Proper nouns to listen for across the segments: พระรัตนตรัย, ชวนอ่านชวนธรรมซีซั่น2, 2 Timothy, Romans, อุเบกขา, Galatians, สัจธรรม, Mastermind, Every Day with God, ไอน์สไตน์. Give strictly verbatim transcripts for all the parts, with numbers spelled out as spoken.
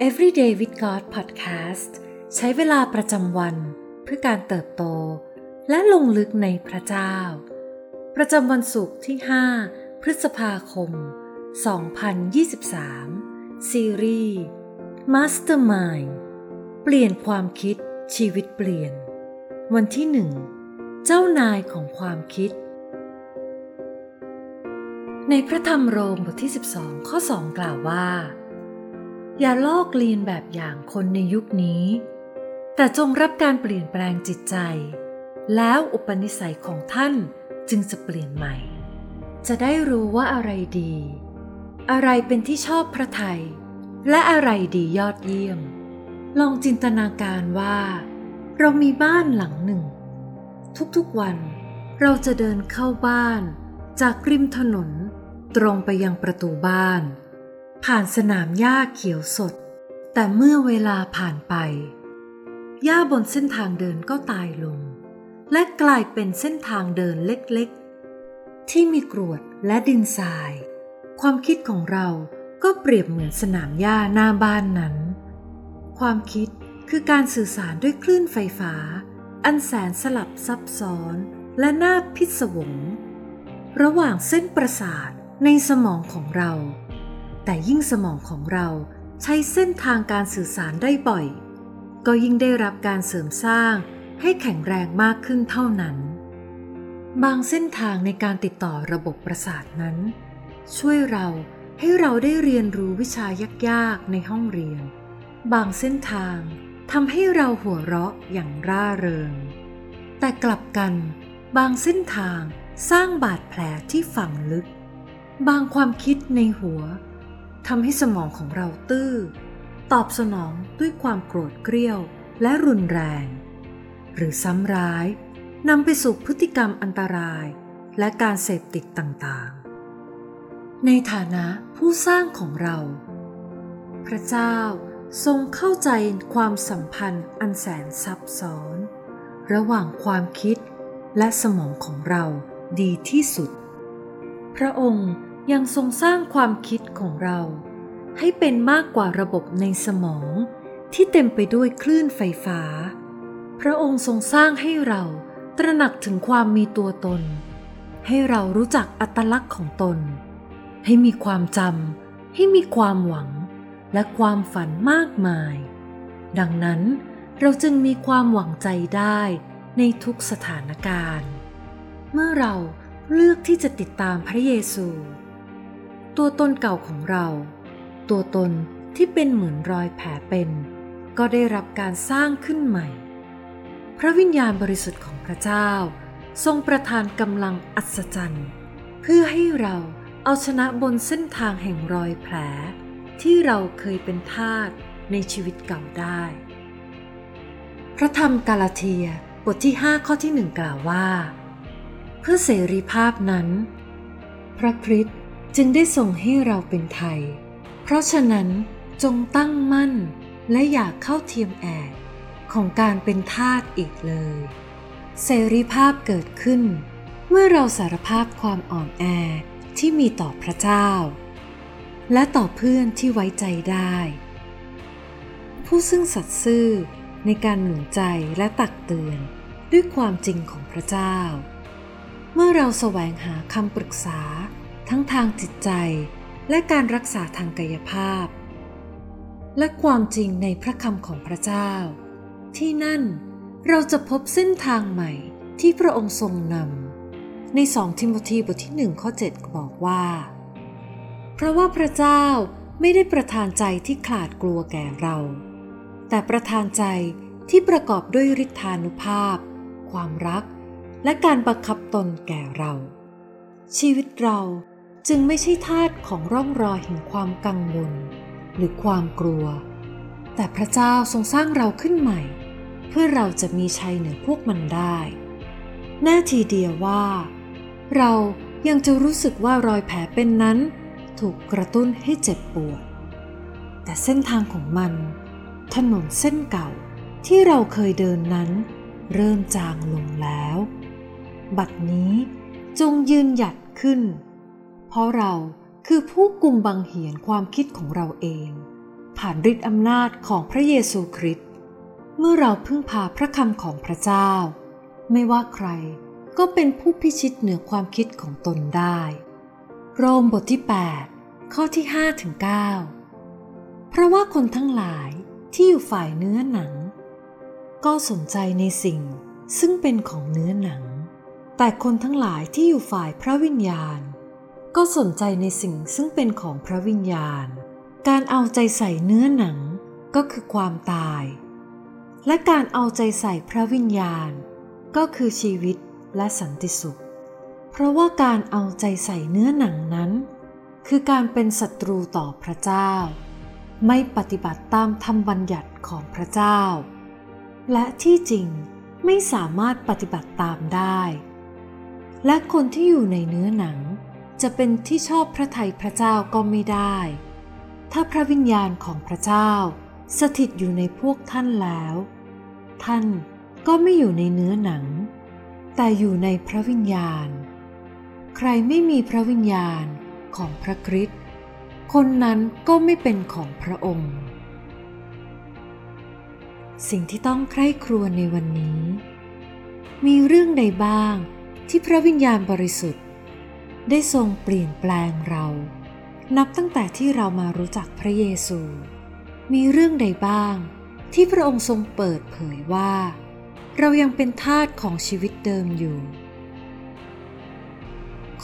Every Day with God Podcast ใช้เวลาประจำวันเพื่อการเติบโตและลงลึกในพระเจ้าประจำวันศุกร์ที่ห้าพฤษภาคมสองพันยี่สิบสามซีรีส์ Mastermind เปลี่ยนความคิดชีวิตเปลี่ยนวันที่หนึ่งเจ้านายของความคิดในพระธรรมโรมบทที่สิบสองข้อสองกล่าวว่าอย่าลอกเลียนแบบอย่างคนในยุคนี้แต่จงรับการเปลี่ยนแปลงจิตใจแล้วอุปนิสัยของท่านจึงจะเปลี่ยนใหม่จะได้รู้ว่าอะไรดีอะไรเป็นที่ชอบพระทัยและอะไรดียอดเยี่ยมลองจินตนาการว่าเรามีบ้านหลังหนึ่งทุกๆวันเราจะเดินเข้าบ้านจากริมถนนตรงไปยังประตูบ้านผ่านสนามหญ้าเขียวสดแต่เมื่อเวลาผ่านไปหญ้าบนเส้นทางเดินก็ตายลงและกลายเป็นเส้นทางเดินเล็กๆที่มีกรวดและดินทรายความคิดของเราก็เปรียบเหมือนสนามหญ้าหน้าบ้านนั้นความคิดคือการสื่อสารด้วยคลื่นไฟฟ้าอันแสนสลับซับซ้อนและน่าพิศวงระหว่างเส้นประสาทในสมองของเราแต่ยิ่งสมองของเราใช้เส้นทางการสื่อสารได้บ่อยก็ยิ่งได้รับการเสริมสร้างให้แข็งแรงมากขึ้นเท่านั้นบางเส้นทางในการติดต่อระบบประสาทนั้นช่วยเราให้เราได้เรียนรู้วิชายากๆในห้องเรียนบางเส้นทางทำให้เราหัวเราะอย่างร่าเริงแต่กลับกันบางเส้นทางสร้างบาดแผลที่ฝังลึกบางความคิดในหัวทำให้สมองของเราตื้อตอบสนองด้วยความโกรธเกรี้ยวและรุนแรงหรือซ้ำร้ายนำไปสู่พฤติกรรมอันตรายและการเสพติดต่างๆในฐานะผู้สร้างของเราพระเจ้าทรงเข้าใจความสัมพันธ์อันแสนซับซ้อนระหว่างความคิดและสมองของเราดีที่สุดพระองค์ยังทรงสร้างความคิดของเราให้เป็นมากกว่าระบบในสมองที่เต็มไปด้วยคลื่นไฟฟ้าพระองค์ทรงสร้างให้เราตระหนักถึงความมีตัวตนให้เรารู้จักอัตลักษณ์ของตนให้มีความจำให้มีความหวังและความฝันมากมายดังนั้นเราจึงมีความหวังใจได้ในทุกสถานการณ์เมื่อเราเลือกที่จะติดตามพระเยซูตัวตนเก่าของเราตัวตนที่เป็นเหมือนรอยแผลเป็นก็ได้รับการสร้างขึ้นใหม่พระวิญญาณบริสุทธิ์ของพระเจ้าทรงประทานกำลังอัศจรรย์เพื่อให้เราเอาชนะบนเส้นทางแห่งรอยแผลที่เราเคยเป็นทาสในชีวิตเก่าได้พระธรรมกาลาเทียบทที่ห้าข้อที่หนึ่งกล่าวว่าเพื่อเสรีภาพนั้นพระคริสต์จึงได้ทรงให้เราเป็นไทยเพราะฉะนั้นจงตั้งมั่นและอย่าเข้าเทียมแอกของการเป็นทาสอีกเลยเสรีภาพเกิดขึ้นเมื่อเราสารภาพความอ่อนแอที่มีต่อพระเจ้าและต่อเพื่อนที่ไว้ใจได้ผู้ซึ่งสัตย์ซื่อในการหนุนใจและตักเตือนด้วยความจริงของพระเจ้าเมื่อเราแสวงหาคำปรึกษาทั้งทางจิตใจและการรักษาทางกายภาพและความจริงในพระคำของพระเจ้าที่นั่นเราจะพบเส้นทางใหม่ที่พระองค์ทรงนำในสองทิโมธีบทที่หนึ่งข้อเจ็ดบอกว่าเพราะว่าพระเจ้าไม่ได้ประทานใจที่ขลาดกลัวแก่เราแต่ประทานใจที่ประกอบด้วยฤทธานุภาพความรักและการบังคับตนแก่เราชีวิตเราจึงไม่ใช่ทาสของร่องรอยแห่งความกังวลหรือความกลัวแต่พระเจ้าทรงสร้างเราขึ้นใหม่เพื่อเราจะมีชัยเหนือพวกมันได้แน่ทีเดียวว่าเรายังจะรู้สึกว่ารอยแผลเป็นนั้นถูกกระตุ้นให้เจ็บปวดแต่เส้นทางของมันถนนเส้นเก่าที่เราเคยเดินนั้นเริ่มจางลงแล้วบัดนี้จงยืนหยัดขึ้นเพราะเราคือผู้กุมบังเหียนความคิดของเราเอง ผ่านฤทธิอำนาจของพระเยซูคริสต์เมื่อเราพึ่งพาพระคำของพระเจ้าไม่ว่าใครก็เป็นผู้พิชิตเหนือความคิดของตนได้โรมบทที่แปดข้อที่ ห้าถึงเก้า เพราะว่าคนทั้งหลายที่อยู่ฝ่ายเนื้อหนังก็สนใจในสิ่งซึ่งเป็นของเนื้อหนังแต่คนทั้งหลายที่อยู่ฝ่ายพระวิญญาณก็สนใจในสิ่งซึ่งเป็นของพระวิญญาณการเอาใจใส่เนื้อหนังก็คือความตายและการเอาใจใส่พระวิญญาณก็คือชีวิตและสันติสุขเพราะว่าการเอาใจใส่เนื้อหนังนั้นคือการเป็นศัตรูต่อพระเจ้าไม่ปฏิบัติตามธรรมบัญญัติของพระเจ้าและที่จริงไม่สามารถปฏิบัติตามได้และคนที่อยู่ในเนื้อหนังจะเป็นที่ชอบพระทัยพระเจ้าก็ไม่ได้ถ้าพระวิญญาณของพระเจ้าสถิตอยู่ในพวกท่านแล้วท่านก็ไม่อยู่ในเนื้อหนังแต่อยู่ในพระวิญญาณใครไม่มีพระวิญญาณของพระคริสต์คนนั้นก็ไม่เป็นของพระองค์สิ่งที่ต้องใคร่ครวญในวันนี้มีเรื่องใดบ้างที่พระวิญญาณบริสุทธิ์ได้ทรงเปลี่ยนแปลงเรานับตั้งแต่ที่เรามารู้จักพระเยซูมีเรื่องใดบ้างที่พระองค์ทรงเปิดเผยว่าเรายังเป็นทาสของชีวิตเดิมอยู่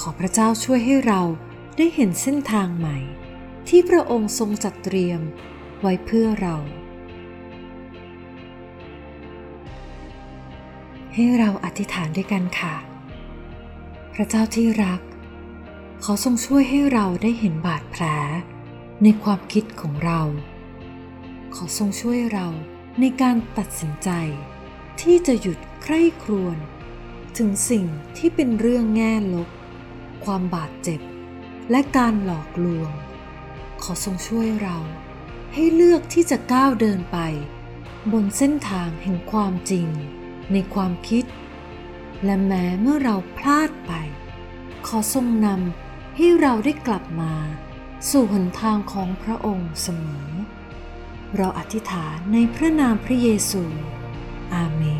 ขอพระเจ้าช่วยให้เราได้เห็นเส้นทางใหม่ที่พระองค์ทรงจัดเตรียมไว้เพื่อเราให้เราอธิษฐานด้วยกันค่ะพระเจ้าที่รักขอทรงช่วยให้เราได้เห็นบาดแผลในความคิดของเราขอทรงช่วยเราในการตัดสินใจที่จะหยุดใคร่ครวญถึงสิ่งที่เป็นเรื่องแง่ลบความบาดเจ็บและการหลอกลวงขอทรงช่วยเราให้เลือกที่จะก้าวเดินไปบนเส้นทางแห่งความจริงในความคิดและแม้เมื่อเราพลาดไปขอทรงนำให้เราได้กลับมาสู่หนทางของพระองค์เสมอเราอธิษฐานในพระนามพระเยซูอาเมน